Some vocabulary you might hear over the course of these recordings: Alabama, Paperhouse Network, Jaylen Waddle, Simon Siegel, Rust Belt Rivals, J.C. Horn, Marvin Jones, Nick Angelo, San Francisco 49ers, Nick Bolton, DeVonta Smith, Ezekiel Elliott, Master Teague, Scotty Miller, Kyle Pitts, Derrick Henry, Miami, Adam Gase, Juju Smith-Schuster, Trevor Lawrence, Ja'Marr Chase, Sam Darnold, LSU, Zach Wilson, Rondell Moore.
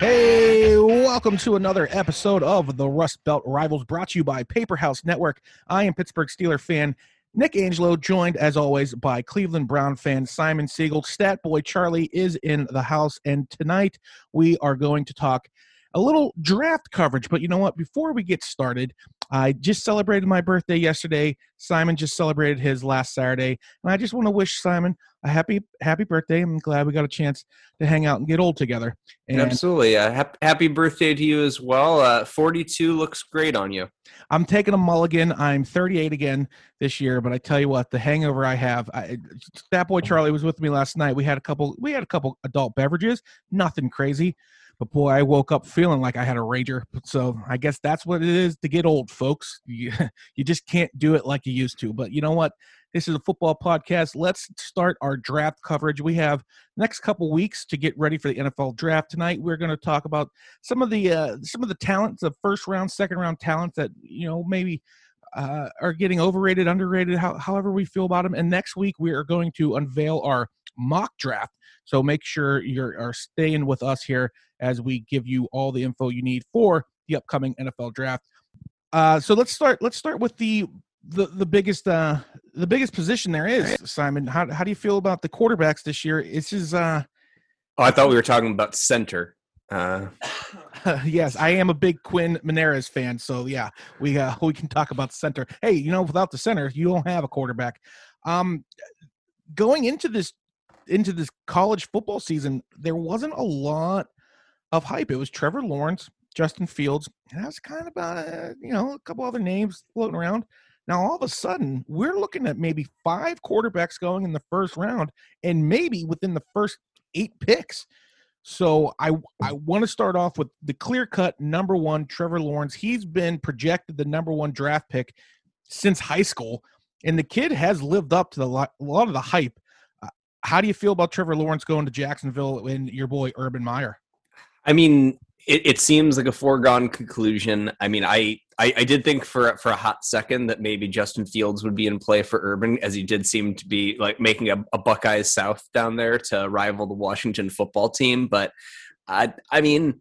Hey, welcome to another episode of the Rust Belt Rivals, brought to you by Paperhouse Network. I am Pittsburgh Steelers fan Nick Angelo, joined as always by Cleveland Brown fan Simon Siegel. Stat Boy Charlie is in the house, and tonight we are going to talk a little draft coverage. But you know what? Before we get started, I just celebrated my birthday yesterday. Simon just celebrated his last Saturday. And I just want to wish Simon a happy birthday. I'm glad we got a chance to hang out and get old together. And absolutely. Happy birthday to you as well. 42 looks great on you. I'm taking a mulligan. I'm 38 again this year. But I tell you what, the hangover I have. That boy Charlie was with me last night. We had a couple adult beverages. Nothing crazy. But, boy, I woke up feeling like I had a rager. So I guess that's what it is to get old, folks. You just can't do it like you used to. But you know what? This is a football podcast. Let's start our draft coverage. We have the next couple weeks to get ready for the NFL draft. Tonight we're going to talk about some of the talents, the first-round, second-round talents that, you know, maybe are getting overrated, underrated, however we feel about them. And next week we are going to unveil our mock draft. So make sure you are staying with us here as we give you all the info you need for the upcoming NFL draft. So let's start with the biggest position there is, Simon. How do you feel about the quarterbacks this year? This is I thought we were talking about center. Yes, I am a big Quinn Manera's fan, so yeah, we can talk about center. Hey, you know, without the center, you don't have a quarterback. Going into this college football season, there wasn't a lot of hype. It was Trevor Lawrence, Justin Fields, and that was kind of a couple other names floating around. Now, all of a sudden, we're looking at maybe 5 quarterbacks going in the first round and maybe within the first 8 picks. So I want to start off with the clear-cut number one, Trevor Lawrence. He's been projected the number one draft pick since high school, and the kid has lived up to a lot of the hype. How do you feel about Trevor Lawrence going to Jacksonville and your boy Urban Meyer? I mean, it seems like a foregone conclusion. I mean, I did think for a hot second that maybe Justin Fields would be in play for Urban, as he did seem to be like making a Buckeyes South down there to rival the Washington football team. But I mean,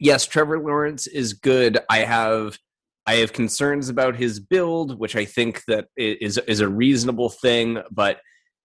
yes, Trevor Lawrence is good. I have concerns about his build, which I think that is a reasonable thing, but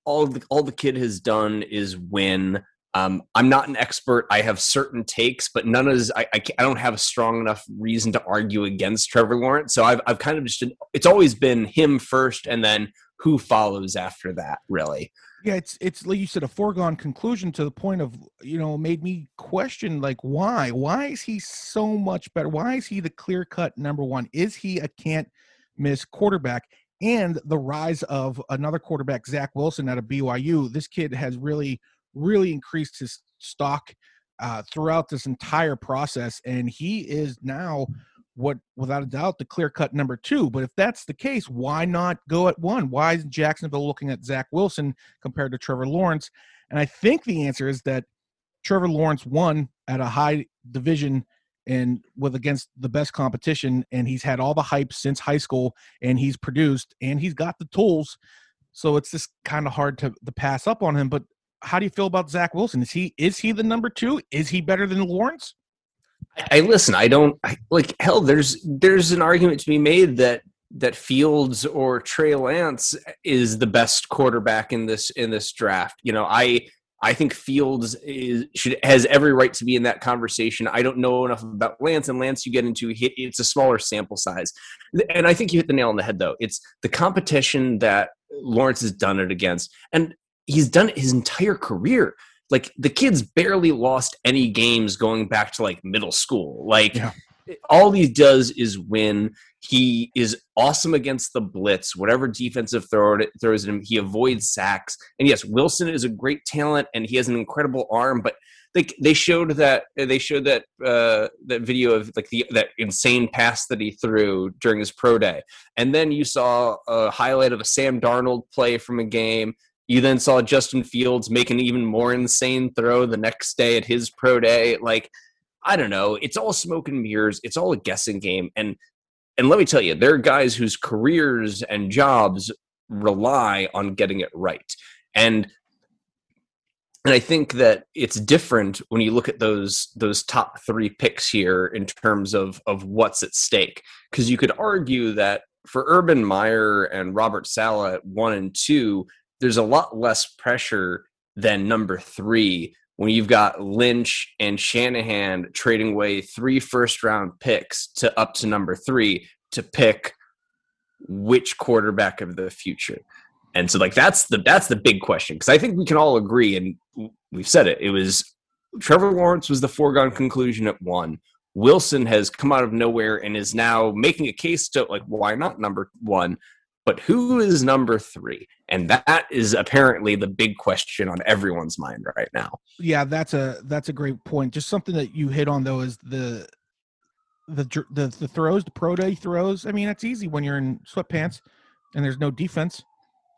all the kid has done is win. I'm not an expert. I have certain takes, but I don't have a strong enough reason to argue against Trevor Lawrence. So I've kind of just, it's always been him first and then who follows after that, really. Yeah, it's like you said, a foregone conclusion, to the point of, you know, made me question, like, why is he so much better? Why is he the clear-cut number one? Is he a can't-miss quarterback? And the rise of another quarterback, Zach Wilson, out of BYU, this kid has really increased his stock throughout this entire process, and he is now, without a doubt, the clear-cut number two. But if that's the case, why not go at one? Why is Jacksonville looking at Zach Wilson compared to Trevor Lawrence? And I think the answer is that Trevor Lawrence won at a high division and against the best competition, and he's had all the hype since high school, and he's produced, and he's got the tools. So it's just kind of hard to pass up on him. But how do you feel about Zach Wilson? Is he the number two? Is he better than Lawrence? Hell, there's an argument to be made that Fields or Trey Lance is the best quarterback in this draft. You know, I think Fields has every right to be in that conversation. I don't know enough about Lance, and Lance you get into, it's a smaller sample size. And I think you hit the nail on the head, though. It's the competition that Lawrence has done it against. And he's done it his entire career. Like, the kid's barely lost any games going back to, like, middle school. Like, yeah. All he does is win. He is awesome against the blitz. Whatever defensive throw it throws at him, he avoids sacks. And, yes, Wilson is a great talent, and he has an incredible arm. But they showed that video of, like, that insane pass that he threw during his pro day. And then you saw a highlight of a Sam Darnold play from a game. You then saw Justin Fields make an even more insane throw the next day at his pro day. Like, I don't know. It's all smoke and mirrors. It's all a guessing game. And let me tell you, there are guys whose careers and jobs rely on getting it right. And I think that it's different when you look at those top three picks here in terms of what's at stake. Because you could argue that for Urban Meyer and Robert Saleh at 1 and 2, there's a lot less pressure than number 3 when you've got Lynch and Shanahan trading away 3 first-round picks to up to number 3 to pick which quarterback of the future. And so, like, that's the big question, because I think we can all agree, and we've said it, it was Trevor Lawrence was the foregone conclusion at 1. Wilson has come out of nowhere and is now making a case to, like, why not number 1? But who is number 3? And that is apparently the big question on everyone's mind right now. Yeah, that's a great point. Just something that you hit on, though, is the throws, the pro day throws. I mean, that's easy when you're in sweatpants and there's no defense.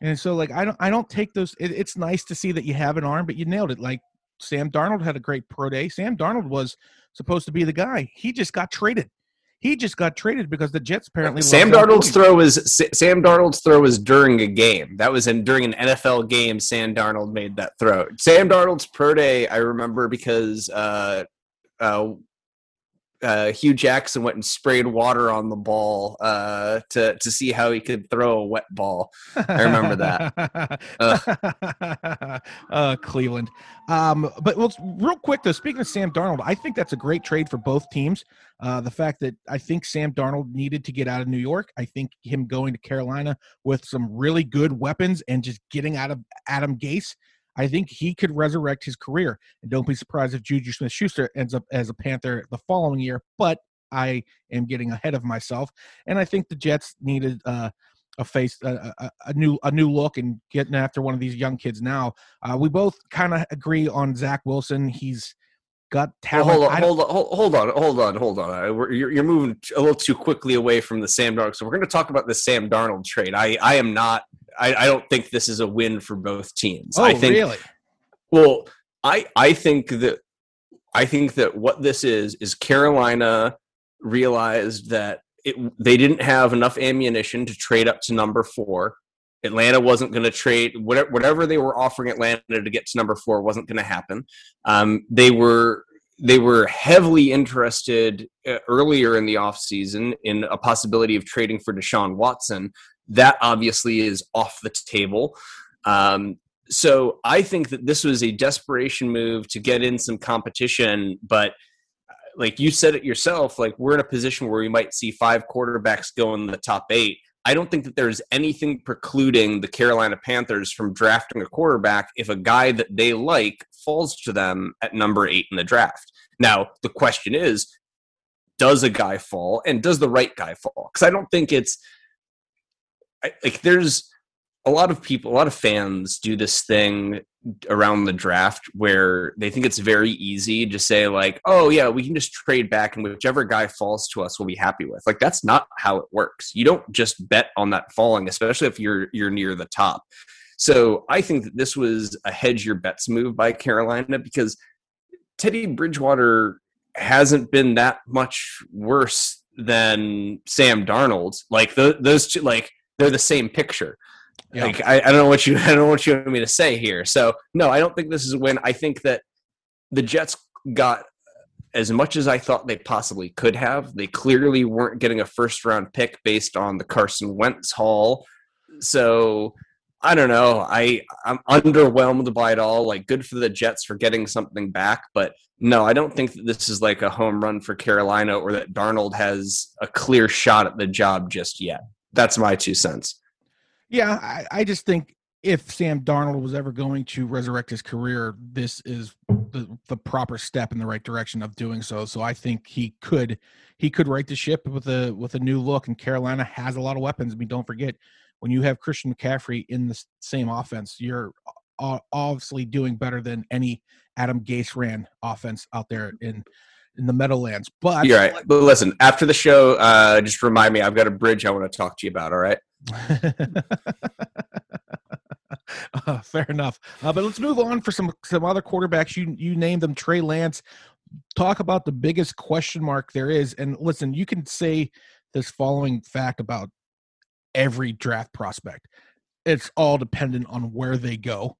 And so, like, I don't take those. It's nice to see that you have an arm, but you nailed it. Like, Sam Darnold had a great pro day. Sam Darnold was supposed to be the guy. He just got traded. He just got traded because the Jets apparently. Sam Darnold's throw is during a game. That was during an NFL game. Sam Darnold made that throw. Sam Darnold's pro day, I remember, because Hugh Jackson went and sprayed water on the ball to see how he could throw a wet ball. I remember that. Cleveland. But real quick, though, speaking of Sam Darnold, I think that's a great trade for both teams. The fact that I think Sam Darnold needed to get out of New York. I think him going to Carolina with some really good weapons and just getting out of Adam Gase, I think he could resurrect his career. And don't be surprised if Juju Smith-Schuster ends up as a Panther the following year, but I am getting ahead of myself. And I think the Jets needed a new look and getting after one of these young kids now. We both kind of agree on Zach Wilson. He's got talent. Well, hold on. You're moving a little too quickly away from the Sam Darnold. So we're going to talk about the Sam Darnold trade. I don't think this is a win for both teams. Oh, I think, really? Well, I think that what this is Carolina realized that they didn't have enough ammunition to trade up to number 4. Atlanta wasn't going to trade whatever they were offering Atlanta to get to number 4 wasn't going to happen. They were heavily interested earlier in the offseason in a possibility of trading for Deshaun Watson. That obviously is off the table. So I think that this was a desperation move to get in some competition. But like you said it yourself, like, we're in a position where we might see 5 quarterbacks go in the top 8. I don't think that there's anything precluding the Carolina Panthers from drafting a quarterback if a guy that they like falls to them at number 8 in the draft. Now, the question is, does a guy fall, and does the right guy fall? Because I don't think it's like there's a lot of people, a lot of fans do this thing around the draft where they think it's very easy to say, like, oh yeah, we can just trade back and whichever guy falls to us we'll be happy with. Like, that's not how it works. You don't just bet on that falling, especially if you're near the top. So I think that this was a hedge your bets move by Carolina, because Teddy Bridgewater hasn't been that much worse than Sam Darnold. Like, those two, like, they're the same picture. Yeah. Like, I don't know what you want me to say here. So no, I don't think this is a win. I think that the Jets got as much as I thought they possibly could have. They clearly weren't getting a first round pick based on the Carson Wentz haul. So I don't know. I'm underwhelmed by it all. Like, good for the Jets for getting something back, but no, I don't think that this is like a home run for Carolina or that Darnold has a clear shot at the job just yet. That's my 2 cents. Yeah, I just think if Sam Darnold was ever going to resurrect his career, this is the proper step in the right direction of doing so. So I think he could right the ship with a new look, and Carolina has a lot of weapons. I mean, don't forget, when you have Christian McCaffrey in the same offense, you're obviously doing better than any Adam Gase ran offense out there in the Meadowlands. But you're right. But listen, after the show, just remind me, I've got a bridge I want to talk to you about. All right. Fair enough. But let's move on for some other quarterbacks. You named them. Trey Lance. Talk about the biggest question mark there is. And listen, you can say this following fact about every draft prospect: it's all dependent on where they go.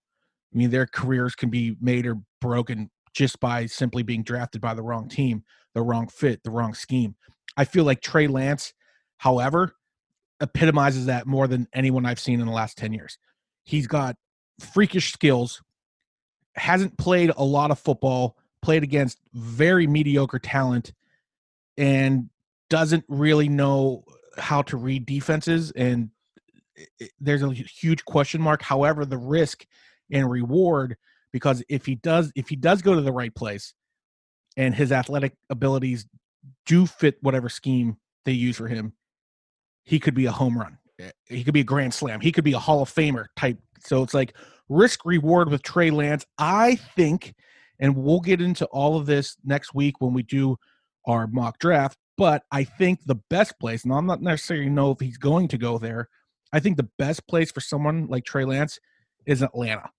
I mean, their careers can be made or broken just by simply being drafted by the wrong team, the wrong fit, the wrong scheme. I feel like Trey Lance, however, epitomizes that more than anyone I've seen in the last 10 years. He's got freakish skills, hasn't played a lot of football, played against very mediocre talent, and doesn't really know how to read defenses. And there's a huge question mark. However, the risk and reward, because if he does go to the right place and his athletic abilities do fit whatever scheme they use for him, he could be a home run. He could be a grand slam. He could be a Hall of Famer type. So it's like risk reward with Trey Lance, I think, and we'll get into all of this next week when we do our mock draft. But I think the best place, and I'm not necessarily know if he's going to go there, I think the best place for someone like Trey Lance is Atlanta,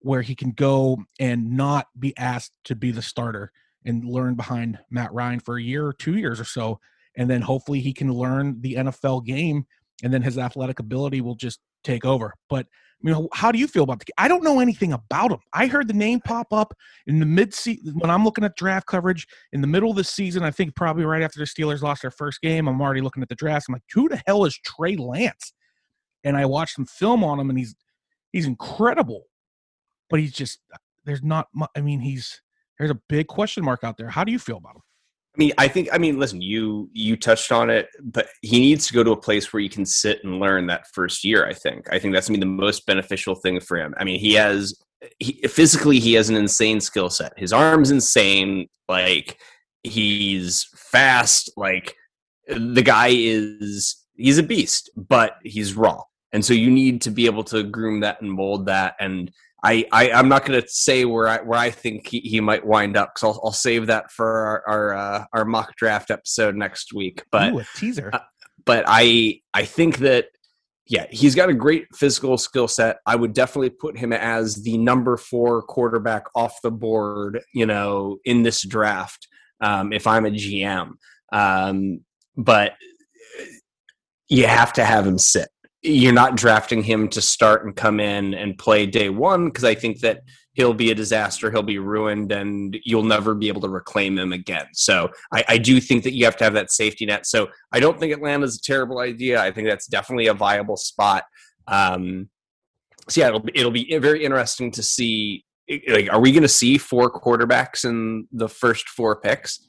where he can go and not be asked to be the starter and learn behind Matt Ryan for a year or 2 years or so. And then hopefully he can learn the NFL game, and then his athletic ability will just take over. But you know, how do you feel about the kid? I don't know anything about him. I heard the name pop up in the mid-season when I'm looking at draft coverage in the middle of the season. I think probably right after the Steelers lost their first game, I'm already looking at the drafts. I'm like, who the hell is Trey Lance? And I watched some film on him, and he's incredible. But he's just – there's not – I mean, there's a big question mark out there. How do you feel about him? I mean, listen, you touched on it, but he needs to go to a place where he can sit and learn that first year, I think. I think that's going to be the most beneficial thing for him. I mean, physically, he has an insane skill set. His arm's insane. Like, he's fast. Like, the guy he's a beast, but he's raw. And so you need to be able to groom that and mold that. And I'm not going to say where I think he might wind up, because I'll save that for our mock draft episode next week. But ooh, a teaser. But I think that, yeah, he's got a great physical skill set. I would definitely put him as the number 4 quarterback off the board, you know, in this draft, if I'm a GM. But you have to have him sit. You're not drafting him to start and come in and play day one, because I think that he'll be a disaster. He'll be ruined, and you'll never be able to reclaim him again. So I do think that you have to have that safety net. So I don't think Atlanta's a terrible idea. I think that's definitely a viable spot. So yeah, it'll be very interesting to see. Like, are we going to see 4 quarterbacks in the first 4 picks?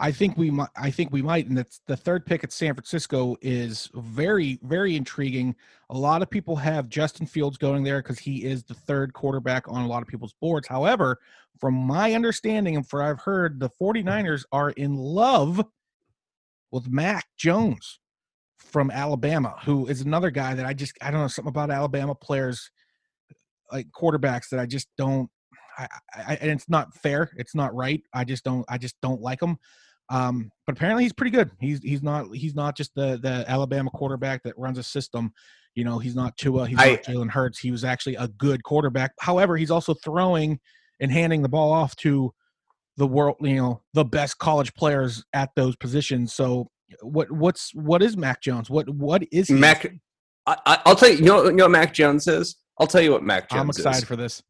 I think we might, and that's the 3rd pick at San Francisco is very, very intriguing. A lot of people have Justin Fields going there because he is the 3rd quarterback on a lot of people's boards. However, from my understanding and from what I've heard, the 49ers are in love with Mac Jones from Alabama, who is another guy that I don't know, something about Alabama players, like quarterbacks, that I just don't. And it's not fair. It's not right. I just don't like him. But apparently he's pretty good. He's not just the Alabama quarterback that runs a system. You know, he's not Tua. He's not Jalen Hurts. He was actually a good quarterback. However, he's also throwing and handing the ball off to the world, you know, the best college players at those positions. So what is Mac Jones? What is he? Mac? I'll tell you. You know what Mac Jones is? I'll tell you what Mac Jones is. I'm excited for this.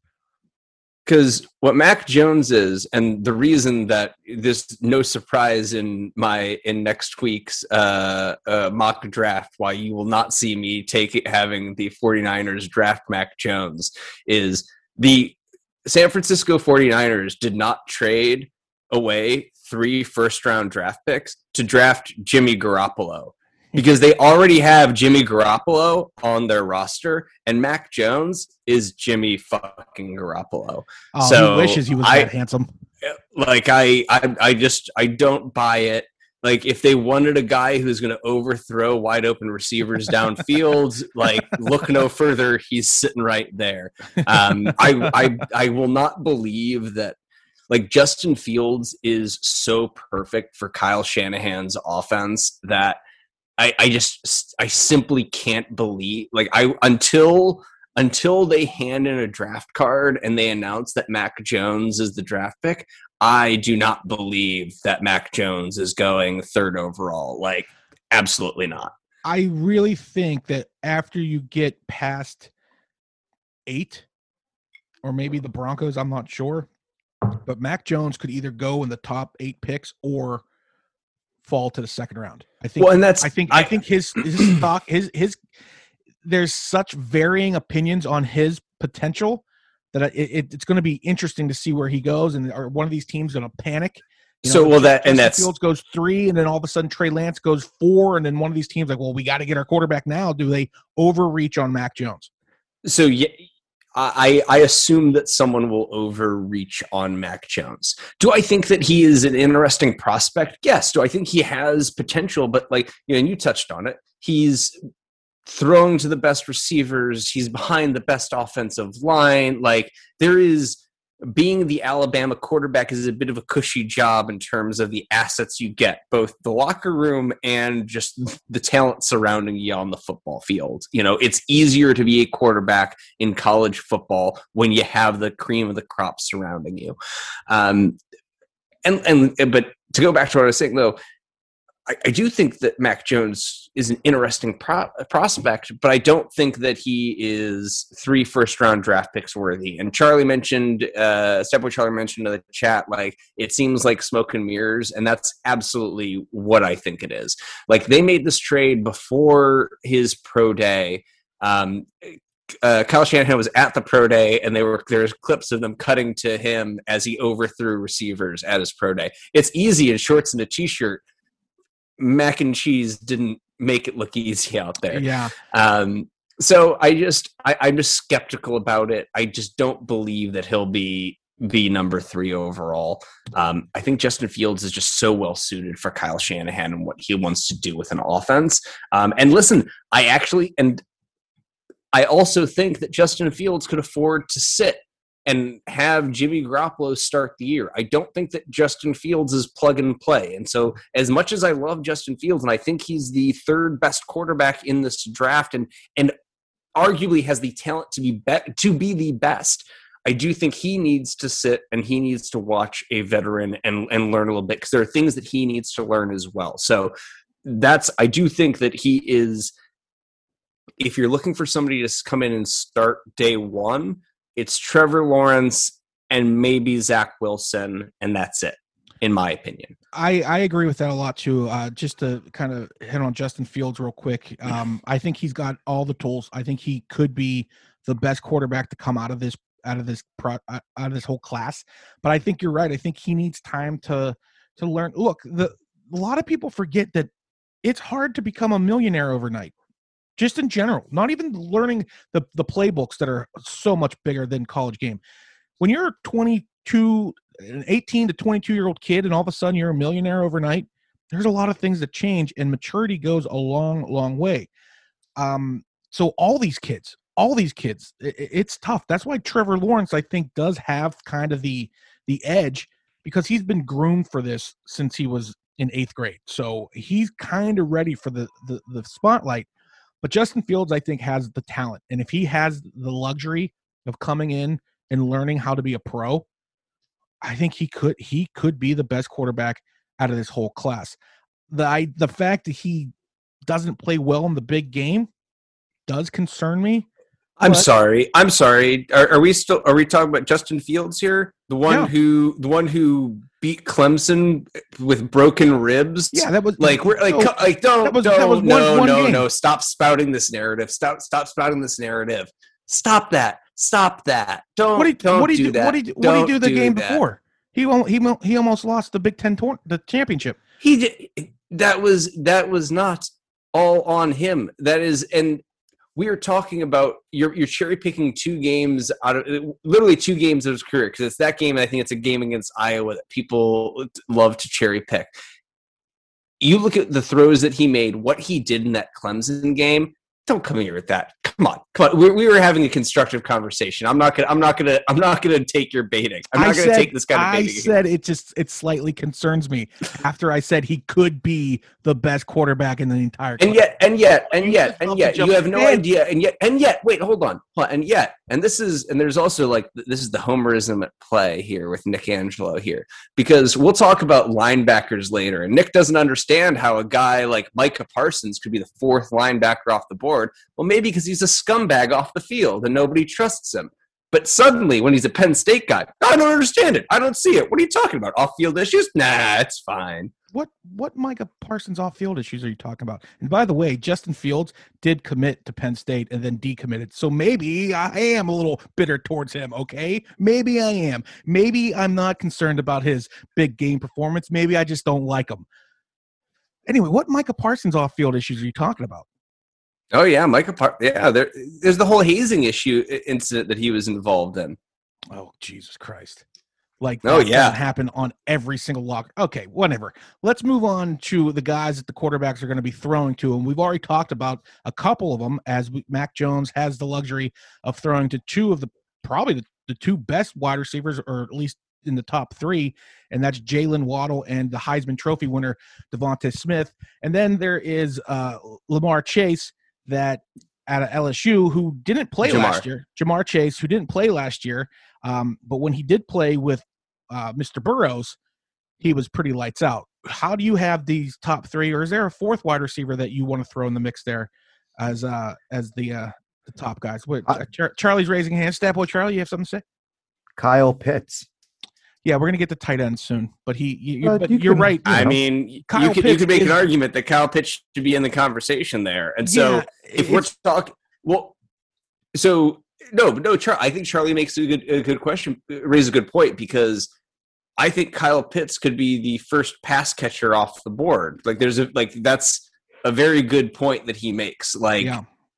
Because what Mac Jones is, and the reason that there's no surprise in next week's mock draft, why you will not see me having the 49ers draft Mac Jones, is the San Francisco 49ers did not trade away 3 first-round draft picks to draft Jimmy Garoppolo, because they already have Jimmy Garoppolo on their roster, and Mac Jones is Jimmy fucking Garoppolo. Oh, so he wishes he was that handsome. Like, I don't buy it. Like, if they wanted a guy who's going to overthrow wide open receivers downfield, like, look no further. He's sitting right there. I will not believe that. Like, Justin Fields is so perfect for Kyle Shanahan's offense that I simply can't believe, like, until they hand in a draft card and they announce that Mac Jones is the draft pick, I do not believe that Mac Jones is going 3rd overall. Like, absolutely not. I really think that after you get past 8 or maybe the Broncos. I'm not sure. But Mac Jones could either go in the top 8 picks or fall to the second round. I think. Well, and that's, I think his stock, his there's such varying opinions on his potential that it's going to be interesting to see where he goes. And are one of these teams going to panic? You know, so well that and that's Fields goes 3, and then all of a sudden Trey Lance goes 4, and then one of these teams like, well, we got to get our quarterback now. Do they overreach on Mac Jones? So yeah, I assume that someone will overreach on Mac Jones. Do I think that he is an interesting prospect? Yes. Do I think he has potential? But like, you know, and you touched on it, he's throwing to the best receivers. He's behind the best offensive line. Like there is. Being the Alabama quarterback is a bit of a cushy job in terms of the assets you get, both the locker room and just the talent surrounding you on the football field. You know, it's easier to be a quarterback in college football when you have the cream of the crop surrounding you. But to go back to what I was saying, though, I do think that Mac Jones is an interesting prospect, but I don't think that he is 3 first-round draft picks worthy. And Charlie mentioned, Stepboy Charlie mentioned in the chat, like, it seems like smoke and mirrors, and that's absolutely what I think it is. Like, they made this trade before his pro day. Kyle Shanahan was at the pro day, and there's clips of them cutting to him as he overthrew receivers at his pro day. It's easy in shorts and a T-shirt. Mac and cheese didn't make it look easy out there. Yeah. So I'm just skeptical about it. I just don't believe that he'll be number 3 overall. I think Justin Fields is just so well suited for Kyle Shanahan and what he wants to do with an offense. And listen, I also think that Justin Fields could afford to sit and have Jimmy Garoppolo start the year. I don't think that Justin Fields is plug and play. And so as much as I love Justin Fields, and I think he's the 3rd best quarterback in this draft and arguably has the talent to be the best, I do think he needs to sit and he needs to watch a veteran and learn a little bit because there are things that he needs to learn as well. So I do think that he is, if you're looking for somebody to come in and start day 1, it's Trevor Lawrence and maybe Zach Wilson, and that's it, in my opinion. I agree with that a lot, too. Just to kind of hit on Justin Fields real quick, I think he's got all the tools. I think he could be the best quarterback to come out of this whole class. But I think you're right. I think he needs time to learn. Look, a lot of people forget that it's hard to become a millionaire overnight. Just in general, not even learning the playbooks that are so much bigger than college game. When you're an 18 to 22-year-old kid and all of a sudden you're a millionaire overnight, there's a lot of things that change, and maturity goes a long, long way. So all these kids, it's tough. That's why Trevor Lawrence, I think, does have kind of the edge because he's been groomed for this since he was in 8th grade. So he's kind of ready for the spotlight. But Justin Fields, I think, has the talent. And if he has the luxury of coming in and learning how to be a pro, I think he could be the best quarterback out of this whole class. The fact that he doesn't play well in the big game does concern me. I'm sorry. Are we talking about Justin Fields here? The one who beat Clemson with broken ribs. Yeah, that was like no. Stop spouting this narrative. Stop spouting this narrative. Stop that. Don't do that. What did he do the game before? He almost lost the Big Ten the championship. He did. That was not all on him. That is and. We are talking about you're cherry picking 2 games out of literally 2 games of his career because it's that game. And I think it's a game against Iowa that people love to cherry pick. You look at the throws that he made, what he did in that Clemson game. Don't come here with that. Come on. We were having a constructive conversation. I'm not gonna take your baiting. I'm not gonna take this kind of baiting. I said it slightly concerns me after I said he could be the best quarterback in the entire class. And yet, you have no idea. And yet, wait, hold on. There's also the homerism at play here with Nick Angelo here because we'll talk about linebackers later. And Nick doesn't understand how a guy like Micah Parsons could be the 4th linebacker off the board. award? Well, maybe because he's a scumbag off the field and nobody trusts him. But suddenly, when he's a Penn State guy, I don't understand it. I don't see it. What are you talking about? Off-field issues? Nah, it's fine. What Micah Parsons off-field issues are you talking about? And by the way, Justin Fields did commit to Penn State and then decommitted. So maybe I am a little bitter towards him, okay? Maybe I am. Maybe I'm not concerned about his big game performance. Maybe I just don't like him. Anyway, what Micah Parsons off-field issues are you talking about? Oh, yeah, Micah Parsons. Yeah, there's the whole hazing issue incident that he was involved in. Oh, Jesus Christ. Like, that doesn't happen on every single locker. Okay, whatever. Let's move on to the guys that the quarterbacks are going to be throwing to. And we've already talked about a couple of them, as Mac Jones has the luxury of throwing to two of the probably the two best wide receivers, or at least in the top three, and that's Jaylen Waddle and the Heisman Trophy winner, DeVonta Smith. And then there is Ja'Marr Chase, that out of LSU, who didn't play last year, Ja'Marr Chase, who didn't play last year, but when he did play with Mr. Burrows, he was pretty lights out. How do you have these top three, or is there a fourth wide receiver that you want to throw in the mix there as the top guys? Wait, Charlie's raising a hand. Stat Boy Charlie, you have something to say? Kyle Pitts. Yeah, we're going to get to tight end soon, but you're right. You could make an argument that Kyle Pitts should be in the conversation there. And so if we're talking – I think Charlie makes a good question, raises a good point, because I think Kyle Pitts could be the first pass catcher off the board. Like, that's a very good point that he makes.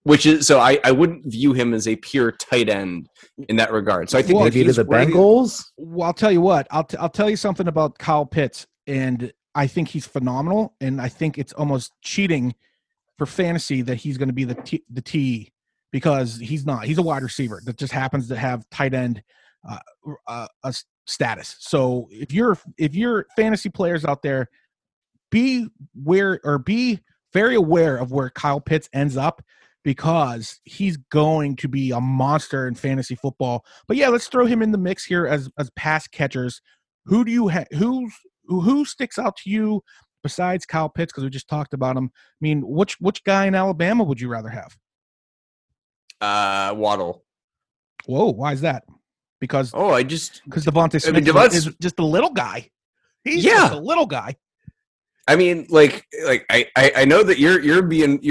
Which is, so I wouldn't view him as a pure tight end in that regard. So I think the Bengals. Well, I'll tell you what. I'll tell you something about Kyle Pitts, and I think he's phenomenal, and I think it's almost cheating for fantasy that he's going to be the T, because he's not. He's a wide receiver that just happens to have tight end a status. So if you're fantasy players out there, be very aware of where Kyle Pitts ends up, because he's going to be a monster in fantasy football. But yeah, let's throw him in the mix here as pass catchers. Who do you who sticks out to you besides Kyle Pitts, because we just talked about him? I mean, which guy in Alabama would you rather have? Waddle. Whoa, why is that? Because DeVonta Smith is just a little guy. He's just a little guy. I mean, like I know that you're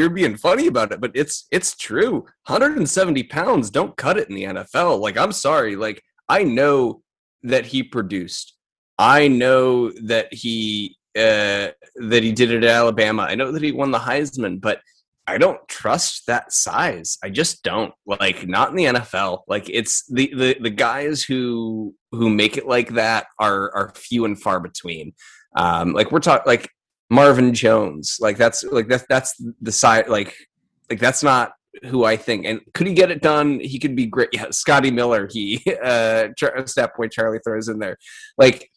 being funny about it, but it's true. 170 pounds don't cut it in the NFL. Like, I'm sorry. Like, I know that he produced. I know that he did it at Alabama. I know that he won the Heisman, but I don't trust that size. I just don't. Like, not in the NFL. Like, it's the guys who make it like that are few and far between. Like, we're talking like Marvin Jones, that's the side, that's not who I think. And could he get it done? He could be great. Yeah, Scotty Miller, Stat Boy Charlie throws in there. Like,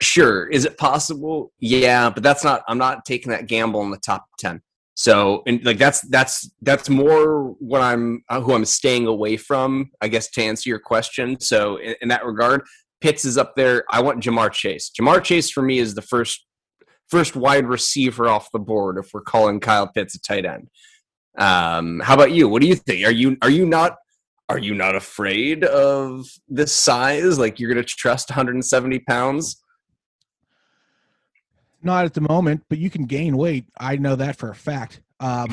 sure, is it possible? Yeah, but I'm not taking that gamble in the top 10. So, and that's more what who I'm staying away from, I guess, to answer your question. So, in that regard, Pitts is up there. I want Ja'Marr Chase. Ja'Marr Chase for me is the first wide receiver off the board if we're calling Kyle Pitts a tight end. How about you? What do you think? Are you not afraid of this size? Like, you're going to trust 170 pounds? Not at the moment, but you can gain weight. I know that for a fact. I've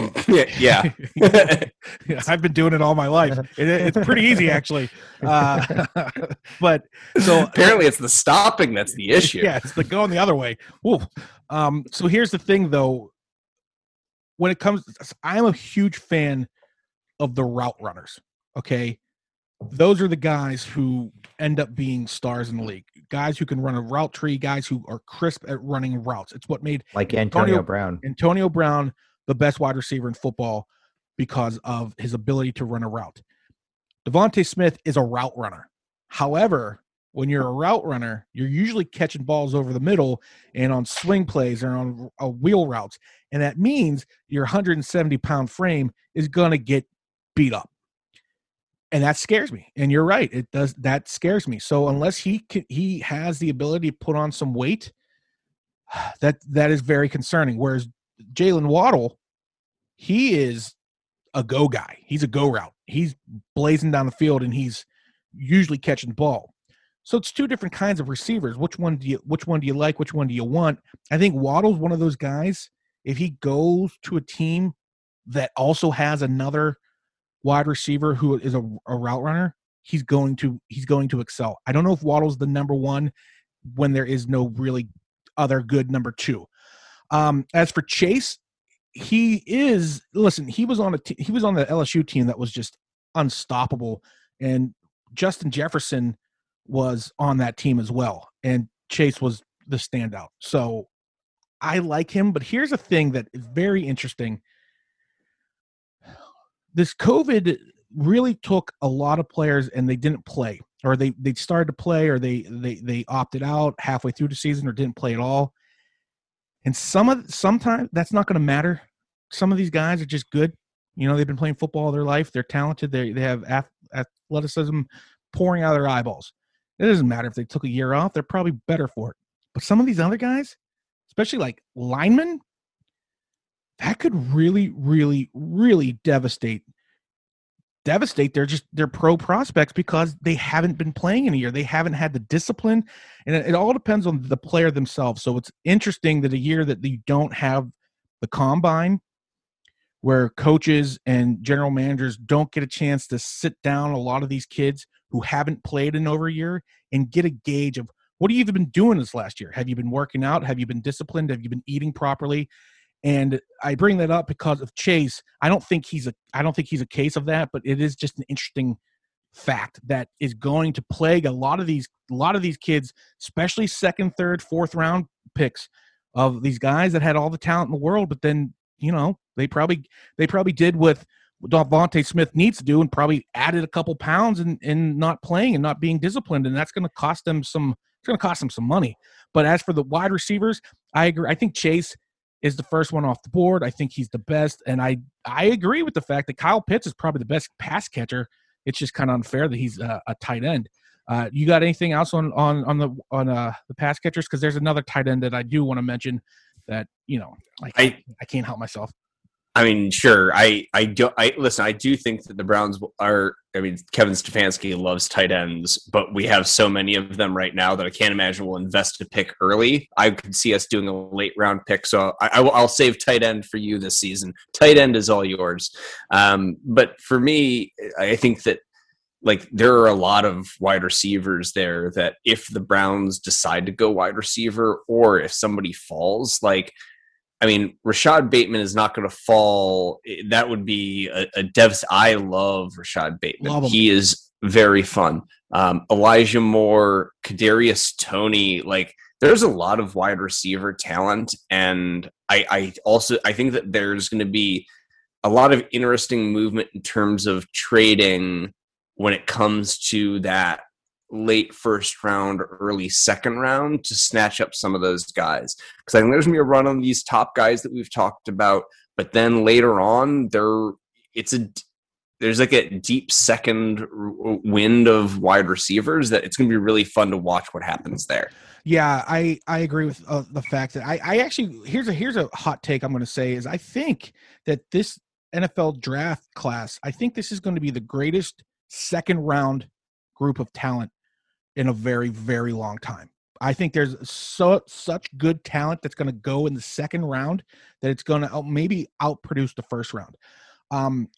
been doing it all my life. It's pretty easy, actually. But so apparently it's the stopping that's the issue. Yeah, it's the going the other way. Ooh. So here's the thing, though. When it comes, I'm a huge fan of the route runners. Okay, those are the guys who end up being stars in the league. Guys who can run a route tree. Guys who are crisp at running routes. It's what made Antonio Brown. The best wide receiver in football because of his ability to run a route. DeVonta Smith is a route runner. However, when you're a route runner, you're usually catching balls over the middle and on swing plays or on wheel routes. And that means your 170-pound frame is going to get beat up. And that scares me. And you're right. It does. That scares me. So unless he has the ability to put on some weight, that is very concerning. Whereas Jaylen Waddle, he is a go guy. He's a go route. He's blazing down the field, and he's usually catching the ball. So it's two different kinds of receivers. Which one do you like? Which one do you want? I think Waddle's one of those guys. If he goes to a team that also has another wide receiver who is a route runner, he's going to excel. I don't know if Waddle's the number one when there is no really other good number two. As for Chase, he was on the LSU team that was just unstoppable, and Justin Jefferson was on that team as well, and Chase was the standout. So I like him, but here's a thing that is very interesting. This COVID really took a lot of players, and they didn't play, or they started to play, or they opted out halfway through the season, or didn't play at all. And sometimes that's not going to matter. Some of these guys are just good. You know, they've been playing football all their life. They're talented. They have athleticism pouring out of their eyeballs. It doesn't matter if they took a year off. They're probably better for it. But some of these other guys, especially like linemen, that could really, really, really devastate their pro prospects, because they haven't been playing in a year. They haven't had the discipline, and it all depends on the player themselves. So it's interesting that a year that you don't have the combine, where coaches and general managers don't get a chance to sit down a lot of these kids who haven't played in over a year and get a gauge of, what have you even been doing this last year? Have you been working out? Have you been disciplined? Have you been eating properly? And I bring that up because of Chase. I don't think he's a case of that, but it is just an interesting fact that is going to plague a lot of these kids, especially second, third, fourth round picks of these guys that had all the talent in the world, but then, you know, they probably did what DeVonta Smith needs to do and probably added a couple pounds in not playing and not being disciplined, and that's going to cost them some. It's going to cost them some money. But as for the wide receivers, I agree. I think Chase is the first one off the board. I think he's the best, and I agree with the fact that Kyle Pitts is probably the best pass catcher. It's just kind of unfair that he's a tight end. You got anything else on the pass catchers? Because there's another tight end that I do want to mention that, you know, I can't help myself. I mean, sure. I do think that the Browns are. I mean, Kevin Stefanski loves tight ends, but we have so many of them right now that I can't imagine we'll invest a pick early. I could see us doing a late round pick, so I'll save tight end for you this season. Tight end is all yours. But for me, I think that, like, there are a lot of wide receivers there that if the Browns decide to go wide receiver, or if somebody falls, like, I mean, Rashod Bateman is not going to fall. That would be a devs. I love Rashod Bateman. Love him. He is very fun. Elijah Moore, Kadarius Toney, like, there's a lot of wide receiver talent. And I think that there's going to be a lot of interesting movement in terms of trading when it comes to that late first round, early second round, to snatch up some of those guys, because I think there's gonna be a run on these top guys that we've talked about, but then later on there's like a deep second wind of wide receivers that it's gonna be really fun to watch what happens there. Yeah, I agree with the fact that I actually, here's a hot take I'm gonna say, is I think that this NFL draft class, I think this is going to be the greatest second round group of talent in a very, very long time. I think there's such good talent that's going to go in the second round that it's going to maybe outproduce the first round.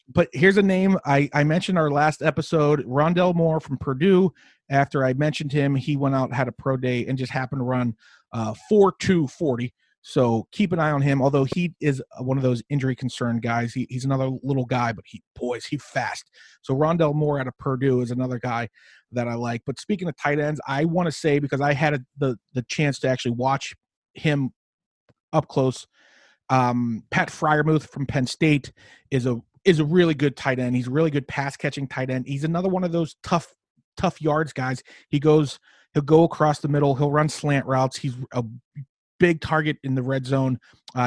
But here's a name I mentioned our last episode, Rondell Moore from Purdue. After I mentioned him, he went out, had a pro day, and just happened to run 4.2 40. So keep an eye on him. Although he is one of those injury concerned guys, he's another little guy, but he's fast. So Rondell Moore out of Purdue is another guy that I like. But speaking of tight ends, I want to say, because I had the chance to actually watch him up close. Pat Freiermuth from Penn State is a really good tight end. He's a really good pass catching tight end. He's another one of those tough yards guys. He'll go across the middle. He'll run slant routes. He's a big target in the red zone.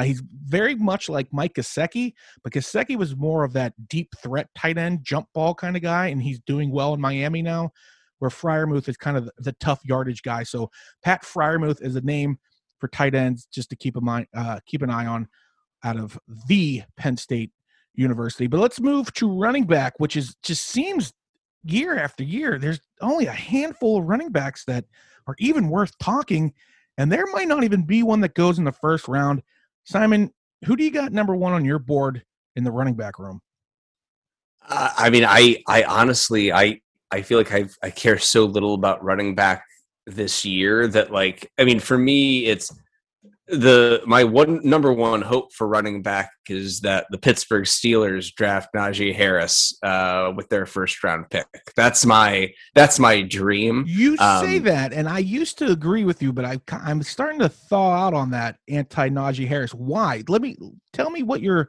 He's very much like Mike Gesicki, but Gesicki was more of that deep threat tight end, jump ball kind of guy, and he's doing well in Miami now, where Freiermuth is kind of the tough yardage guy. So Pat Freiermuth is a name for tight ends just to keep an eye on out of the Penn State University. But let's move to running back, which is just seems year after year, there's only a handful of running backs that are even worth talking, and there might not even be one that goes in the first round. Simon, who do you got number one on your board in the running back room? I mean, I honestly, I feel like I care so little about running back this year that, like, I mean, for me, it's my number one hope for running back is that the Pittsburgh Steelers draft Najee Harris with their first round pick. That's my dream. You say that, and I used to agree with you, but I'm starting to thaw out on that anti Najee Harris. Why? Tell me what your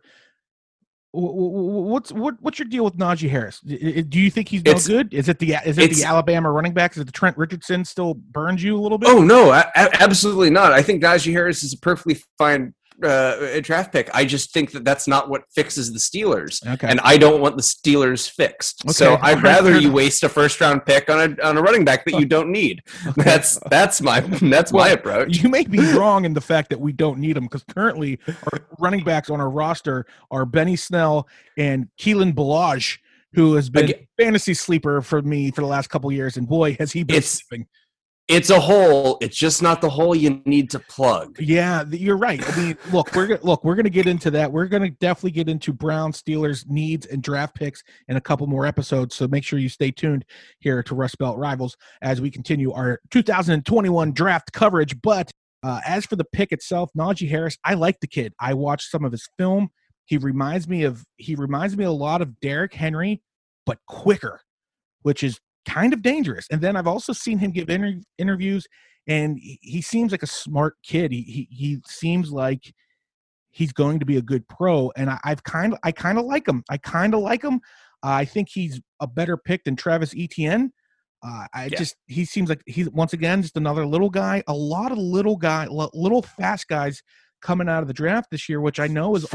what's your deal with Najee Harris? Do you think he's no good? Is it the Alabama running backs? Is it the Trent Richardson still burns you a little bit? Oh no, absolutely not. I think Najee Harris is a perfectly fine draft pick. I just think that's not what fixes the Steelers, and I don't want the Steelers fixed. Okay. So I'd rather you waste a first round pick on a running back that you don't need. Okay. That's my approach. You may be wrong in the fact that we don't need them, because currently our running backs on our roster are Benny Snell and Keelan Ballage, who has been a fantasy sleeper for me for the last couple of years, and boy has he been sleeping. It's a hole. It's just not the hole you need to plug. Yeah, you're right. I mean, look, we're going to get into that. We're going to definitely get into Browns, Steelers needs and draft picks in a couple more episodes. So make sure you stay tuned here to Rust Belt Rivals as we continue our 2021 draft coverage. But as for the pick itself, Najee Harris, I like the kid. I watched some of his film. He reminds me a lot of Derrick Henry, but quicker, which is kind of dangerous. And then I've also seen him give interviews, and he seems like a smart kid. He seems like he's going to be a good pro, and I kind of like him. I think he's a better pick than Travis Etienne. He seems like he's, once again, just another little guy. A lot of little fast guys coming out of the draft this year, which I know is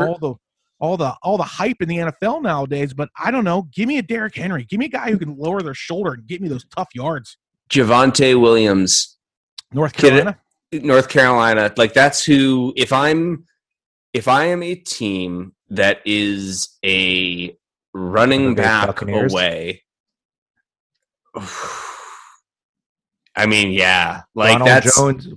all the hype in the NFL nowadays, but I don't know. Give me a Derrick Henry. Give me a guy who can lower their shoulder and get me those tough yards. Javonte Williams, North Carolina. Like, that's who. If I am a team that is a running back Buccaneers away, I mean, yeah, like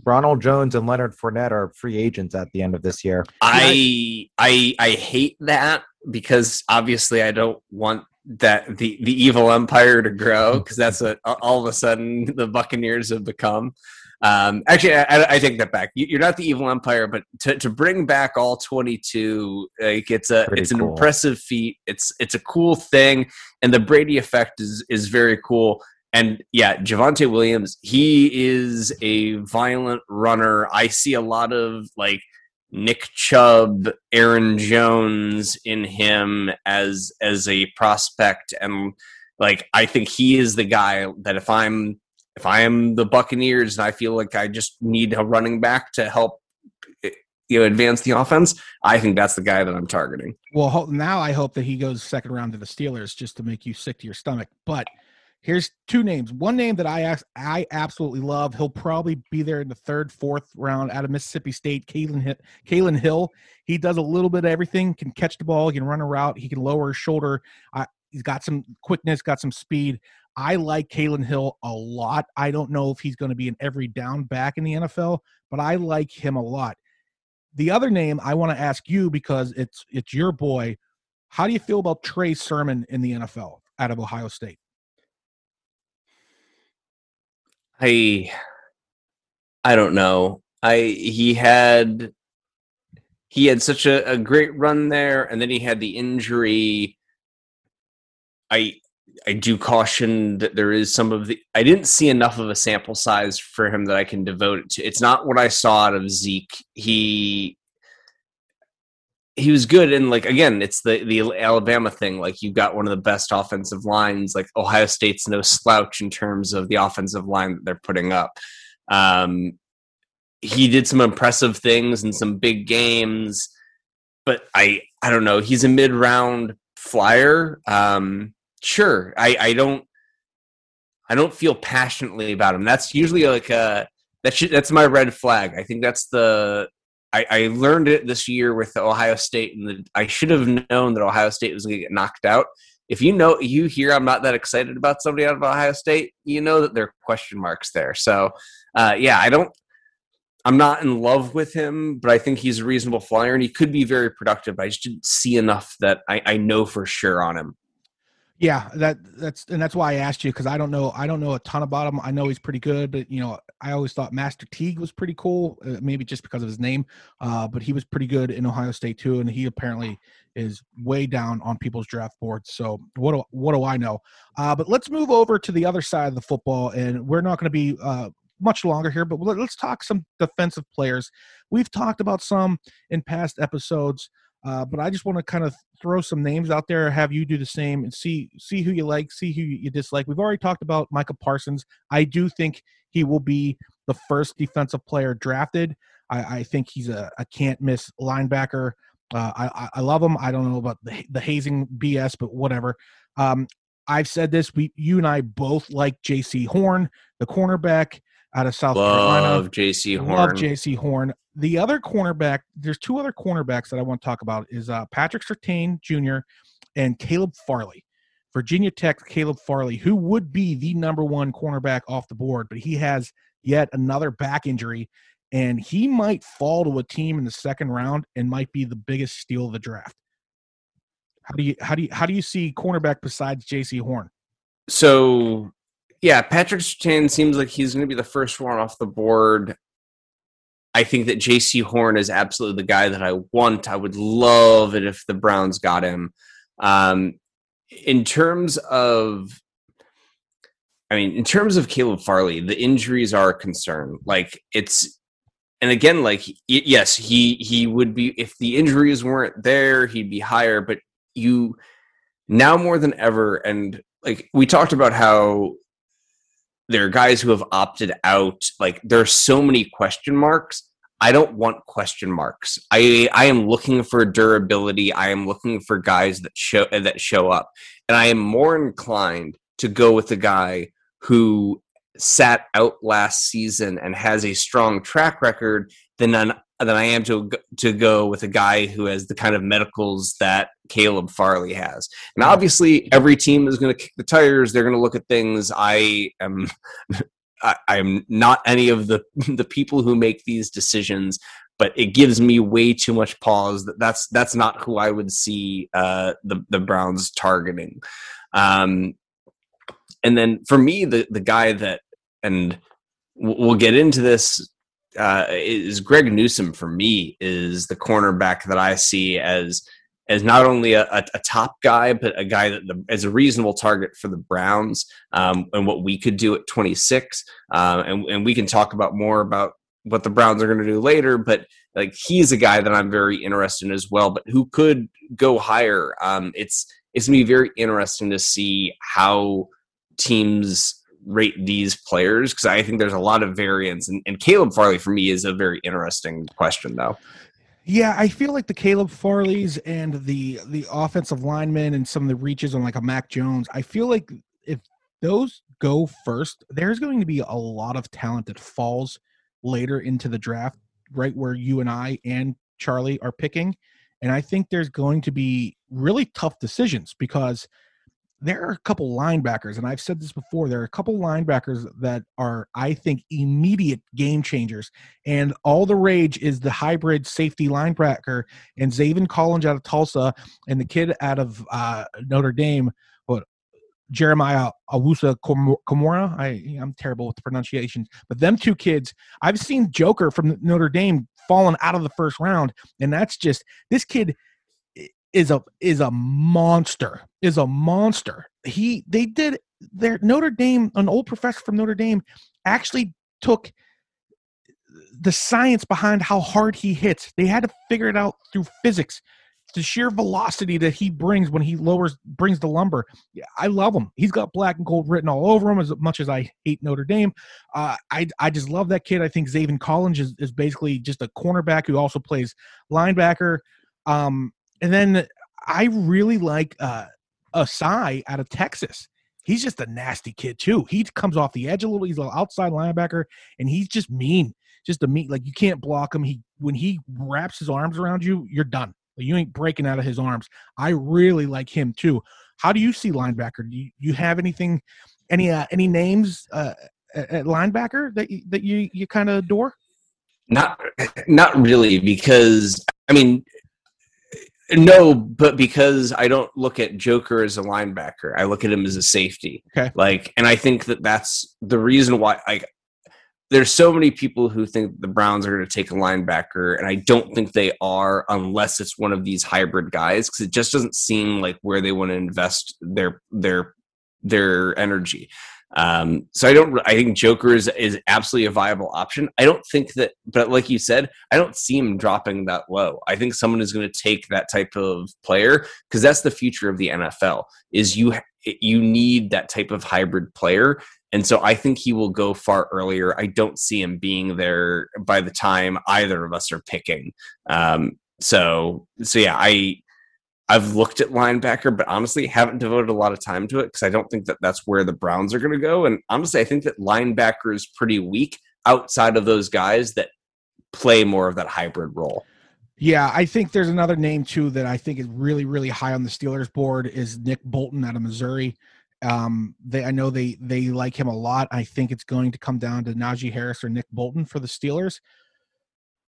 Ronald Jones and Leonard Fournette are free agents at the end of this year. I hate that, because obviously I don't want that the evil empire to grow, because that's what all of a sudden the Buccaneers have become. Actually, I take that back. You're not the evil empire, but to bring back all 22, like, it's an impressive feat. It's a cool thing, and the Brady effect is very cool. And yeah, Javonte Williams, he is a violent runner. I see a lot of, like, Nick Chubb, Aaron Jones in him as a prospect, and, like, I think he is the guy that if I am the Buccaneers and I feel like I just need a running back to help, you know, advance the offense, I think that's the guy that I'm targeting. Well, now I hope that he goes second round to the Steelers just to make you sick to your stomach, but here's two names. One name that I absolutely love. He'll probably be there in the third, fourth round, out of Mississippi State, Kalen Hill. He does a little bit of everything, can catch the ball, he can run a route, he can lower his shoulder. He's got some quickness, got some speed. I like Kalen Hill a lot. I don't know if he's going to be an every down back in the NFL, but I like him a lot. The other name I want to ask you, because it's your boy, how do you feel about Trey Sermon in the NFL out of Ohio State? I don't know. He had such a great run there, and then he had the injury. I do caution that there is some of the, I didn't see enough of a sample size for him that I can devote it to. It's not what I saw out of Zeke. He was good, and, like, again, it's the Alabama thing. Like, you've got one of the best offensive lines. Like, Ohio State's no slouch in terms of the offensive line that they're putting up. He did some impressive things in some big games, but I don't know. He's a mid-round flyer. Sure, I don't feel passionately about him. That's usually like that's my red flag. I think that's the I learned it this year with Ohio State, and I should have known that Ohio State was going to get knocked out. If you hear I'm not that excited about somebody out of Ohio State, you know that there are question marks there. So, I'm not in love with him, but I think he's a reasonable flyer, and he could be very productive. I just didn't see enough that I know for sure on him. Yeah, that's why I asked you, because I don't know a ton about him. I know he's pretty good, but I always thought Master Teague was pretty cool, maybe just because of his name. But he was pretty good in Ohio State too, and he apparently is way down on people's draft boards. So what do I know? But let's move over to the other side of the football, and we're not going to be much longer here. But let's talk some defensive players. We've talked about some in past episodes. But I just want to kind of throw some names out there, have you do the same, and see who you like, see who you dislike. We've already talked about Micah Parsons. I do think he will be the first defensive player drafted. I think he's a can't-miss linebacker. I love him. I don't know about the hazing BS, but whatever. I've said this. You and I both like J.C. Horn, the cornerback out of South Carolina. Love J.C. Horn. The other cornerback, there's two other cornerbacks that I want to talk about, is Patrick Surtain Jr. and Caleb Farley. Virginia Tech's Caleb Farley, who would be the number one cornerback off the board, but he has yet another back injury, and he might fall to a team in the second round and might be the biggest steal of the draft. How do you see cornerback besides J.C. Horn? So, yeah, Patrick Surtain seems like he's going to be the first one off the board. I think that J.C. Horn is absolutely the guy that I want. I would love it if the Browns got him. In terms of Caleb Farley, the injuries are a concern. Yes, he would be, if the injuries weren't there, he'd be higher. But you now more than ever, and we talked about how there are guys who have opted out. There are so many question marks. I don't want question marks. I am looking for durability. I am looking for guys that show up. And I am more inclined to go with the guy who sat out last season and has a strong track record than I am to go with a guy who has the kind of medicals that Caleb Farley has. And obviously every team is going to kick the tires. They're going to look at things. I am not any of the people who make these decisions, but it gives me way too much pause. That's not who I would see the Browns targeting. And then for me, the guy that, and we'll get into this, is Greg Newsome. For me, is the cornerback that I see as not only a top guy, but a guy that is a reasonable target for the Browns, and what we could do at 26. And we can talk about more about what the Browns are going to do later, but he's a guy that I'm very interested in as well, but who could go higher. It's going to be very interesting to see how teams rate these players, because I think there's a lot of variance, and Caleb Farley for me is a very interesting question though. Yeah, I feel like the Caleb Farleys and the offensive linemen and some of the reaches on a Mac Jones, I feel like if those go first, there's going to be a lot of talent that falls later into the draft, right where you and I and Charlie are picking. And I think there's going to be really tough decisions, because there are a couple linebackers, and I've said this before, there are a couple linebackers that are, I think, immediate game changers. And all the rage is the hybrid safety linebacker and Zaven Collins out of Tulsa and the kid out of Notre Dame, Jeremiah Owusu-Koramoah. I'm terrible with the pronunciations, but them two kids, I've seen Joker from Notre Dame falling out of the first round, and that's just, this kid is a monster. Notre Dame, an old professor from Notre Dame, actually took the science behind how hard he hits. They had to figure it out through physics, the sheer velocity that he brings when he brings the lumber. I love him. He's got black and gold written all over him, as much as I hate Notre Dame. I just love that kid. I think Zaven Collins is basically just a cornerback who also plays linebacker. And then I really like Asai out of Texas. He's just a nasty kid too. He comes off the edge a little. He's an outside linebacker, and he's just mean. just a meat. Like, you can't block him. When he wraps his arms around you, you're done. You ain't breaking out of his arms. I really like him too. How do you see linebacker? Do you have anything, any names at linebacker that you kind of adore? Not really, because I mean, no, but because I don't look at Joker as a linebacker. I look at him as a safety. Okay. Like, and I think that's the reason why there's so many people who think the Browns are going to take a linebacker, and I don't think they are unless it's one of these hybrid guys, because it just doesn't seem like where they want to invest their energy. I think Joker is absolutely a viable option. I don't think that, but like you said, I don't see him dropping that low. I think someone is going to take that type of player, because that's the future of the NFL, is you need that type of hybrid player. And so I think he will go far earlier. I don't see him being there by the time either of us are picking. So yeah, I've looked at linebacker, but honestly haven't devoted a lot of time to it because I don't think that that's where the Browns are going to go. And honestly, I think that linebacker is pretty weak outside of those guys that play more of that hybrid role. Yeah, I think there's another name too that I think is really, really high on the Steelers board is Nick Bolton out of Missouri. I know they like him a lot. I think it's going to come down to Najee Harris or Nick Bolton for the Steelers,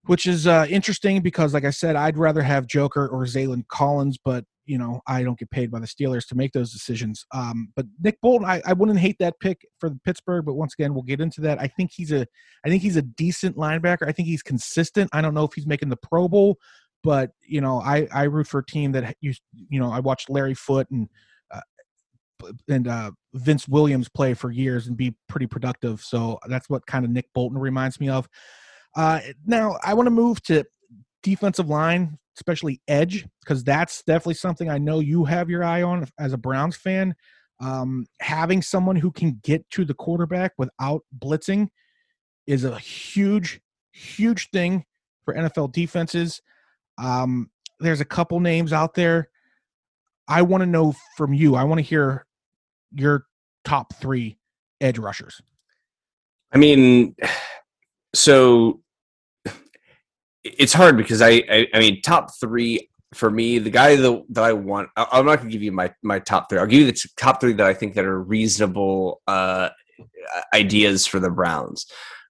which is interesting because, like I said, I'd rather have Joker or Zaylin Collins, but, you know, I don't get paid by the Steelers to make those decisions. But Nick Bolton, I wouldn't hate that pick for Pittsburgh, but once again, we'll get into that. I think he's a decent linebacker. I think he's consistent. I don't know if he's making the Pro Bowl, but, you know, I root for a team that, you know, I watched Larry Foote and Vince Williams play for years and be pretty productive. So that's what kind of Nick Bolton reminds me of. Now I want to move to defensive line, especially edge, because that's definitely something I know you have your eye on as a Browns fan. Having someone who can get to the quarterback without blitzing is a huge, huge thing for NFL defenses. There's a couple names out there. I want to know from you. I want to hear your top three edge rushers. I mean, so it's hard because I mean, top three for me, the guy that I want, I'm not going to give you my top three. I'll give you the top three that I think that are reasonable ideas for the Browns.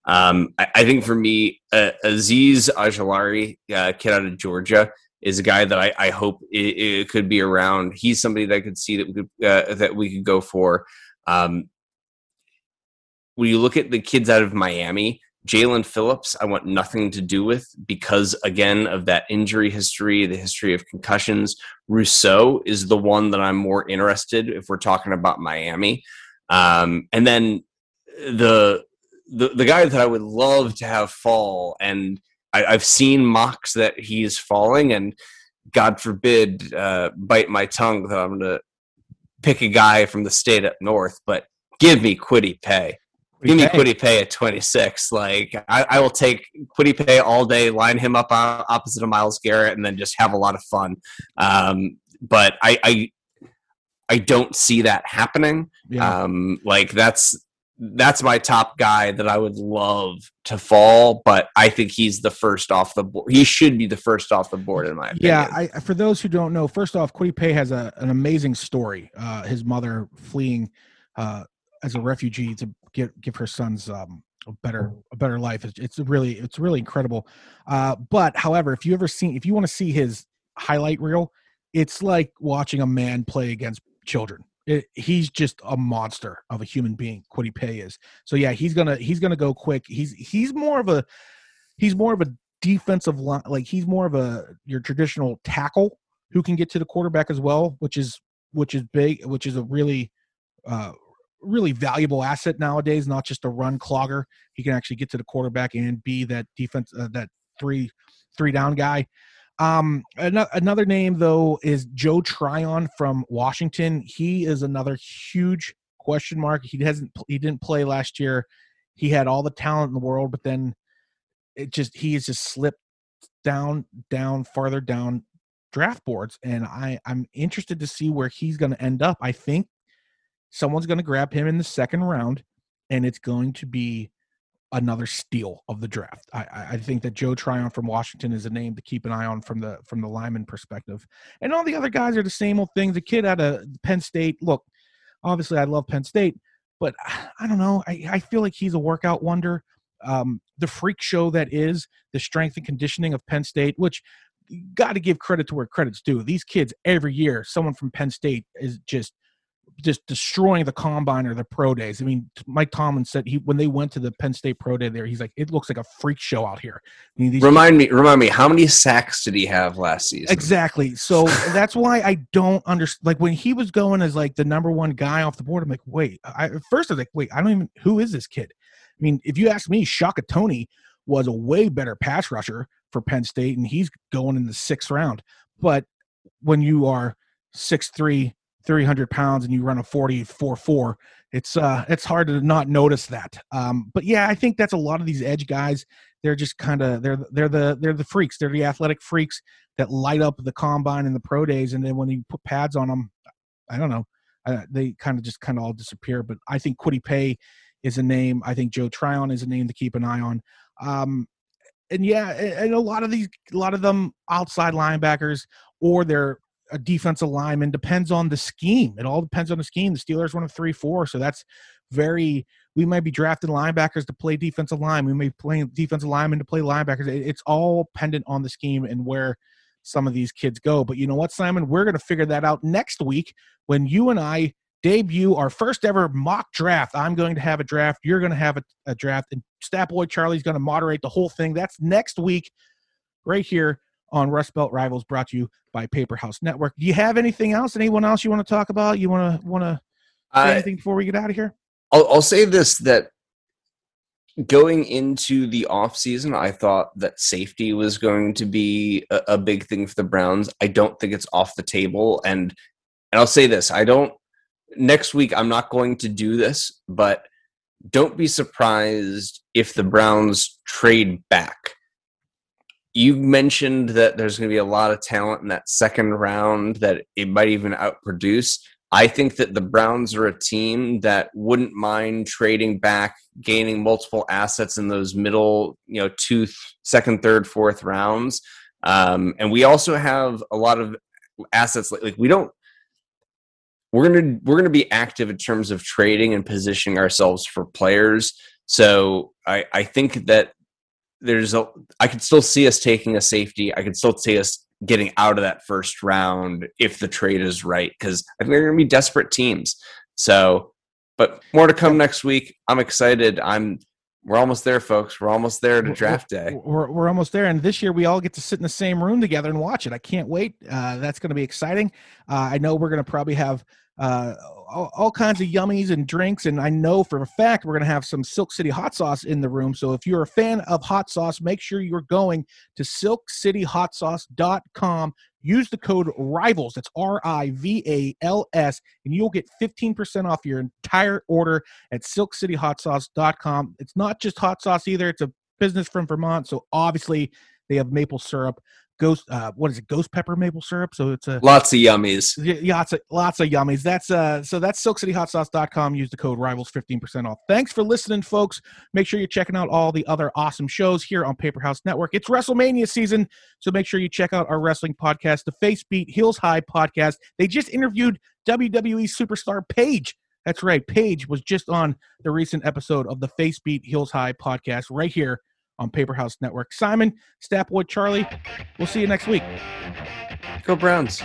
I think for me, Azeez Ojulari, kid out of Georgia, is a guy that I hope it could be around. He's somebody that I could see that we could go for. When you look at the kids out of Miami, Jalen Phillips, I want nothing to do with because, again, of that injury history, the history of concussions. Rousseau is the one that I'm more interested if we're talking about Miami. And then the guy that I would love to have fall, and I've seen mocks that he is falling, and God forbid, bite my tongue that I'm going to pick a guy from the state up north, but give me Kwity Paye. Give me Kwity Paye at 26. Like, I will take Kwity Paye all day, line him up opposite of Myles Garrett, and then just have a lot of fun. But I don't see that happening. Yeah. That's my top guy that I would love to fall, but I think he's the first off the board. He should be the first off the board, in my opinion. Yeah, for those who don't know, first off, Kwity Paye has an amazing story. His mother fleeing as a refugee to give her sons a better life. It's really incredible. But however, if you want to see his highlight reel, it's like watching a man play against children. He's just a monster of a human being. Kwity Paye is. So yeah, he's gonna go quick. He's more of a defensive line. Like, he's more of your traditional tackle who can get to the quarterback as well, which is big, which is a really, really valuable asset nowadays. Not just a run clogger. He can actually get to the quarterback and be that defense, that three down guy. Another name though is Joe Tryon from Washington. He is another huge question mark. He didn't play last year. He had all the talent in the world, but then he has slipped farther down draft boards. And I'm interested to see where he's going to end up. I think someone's going to grab him in the second round, and it's going to be another steal of the draft. I think that Joe Tryon from Washington is a name to keep an eye on from the lineman perspective. And all the other guys are the same old thing. The kid out of Penn State, look, obviously I love Penn State, but I don't know. I feel like he's a workout wonder. The freak show that is the strength and conditioning of Penn State, which you got to give credit to where credit's due. These kids every year, someone from Penn State is just destroying the combine or the pro days. I mean, Mike Tomlin said when they went to the Penn State pro day there, he's like, it looks like a freak show out here. I mean, remind me, how many sacks did he have last season? Exactly. So that's why I don't understand. Like when he was going as like the number one guy off the board, I'm like, wait, I don't even, who is this kid? I mean, if you ask me, Shaka Toney was a way better pass rusher for Penn State, and he's going in the sixth round. But when you are 6'3", 300 pounds, and you run a 40.44, it's hard to not notice that. But yeah, I think that's a lot of these edge guys. They're just kind of they're the freaks. They're the athletic freaks that light up the combine and the pro days, and then when you put pads on them, I don't know, they kind of all disappear. But I think Kwity Paye is a name. I think Joe Tryon is a name to keep an eye on. And yeah, and a lot of them outside linebackers or they're a defensive lineman. Depends on the scheme. It all depends on the scheme. The Steelers run a 3-4, so that's very. We might be drafting linebackers to play defensive line. We may be playing defensive linemen to play linebackers. It's all dependent on the scheme and where some of these kids go. But you know what, Simon? We're going to figure that out next week when you and I debut our first ever mock draft. I'm going to have a draft. You're going to have a draft. And Stat Boy Charlie's going to moderate the whole thing. That's next week right here on Rust Belt Rivals, brought to you by Paperhouse Network. Do you have anything else? Anyone else you want to talk about? You want to say anything before we get out of here? I'll say this, that going into the offseason, I thought that safety was going to be a big thing for the Browns. I don't think it's off the table. And I'll say this, next week, I'm not going to do this, but don't be surprised if the Browns trade back. You mentioned that there's going to be a lot of talent in that second round that it might even outproduce. I think that the Browns are a team that wouldn't mind trading back, gaining multiple assets in those middle, two, second, third, fourth rounds. And we also have a lot of assets like we don't. We're gonna be active in terms of trading and positioning ourselves for players. So I think that I could still see us taking a safety. I could still see us getting out of that first round if the trade is right, because I think they're gonna be desperate teams. So, but more to come next week. I'm excited. We're almost there, folks. We're almost there to draft day. We're almost there, and this year we all get to sit in the same room together and watch it. I can't wait. That's going to be exciting. I know we're going to probably have all kinds of yummies and drinks, and I know for a fact we're going to have some Silk City hot sauce in the room. So if you're a fan of hot sauce, make sure you're going to silkcityhotsauce.com. Use the code RIVALS, that's RIVALS, and you'll get 15% off your entire order at silkcityhotsauce.com. It's not just hot sauce either. It's a business from Vermont, so obviously they have maple syrup. Ghost pepper maple syrup. So it's lots of yummies. Yeah, lots of yummies. That's silkcityhotsauce.com. Use the code RIVALS, 15% off. Thanks for listening, folks. Make sure you're checking out all the other awesome shows here on Paperhouse Network. It's WrestleMania season, so make sure you check out our wrestling podcast, the Face Beat Heels High podcast. They just interviewed WWE superstar Paige. That's right. Paige was just on the recent episode of the Face Beat Heels High podcast right here on Paperhouse Network. Simon, Statboy Charlie, we'll see you next week. Go Browns.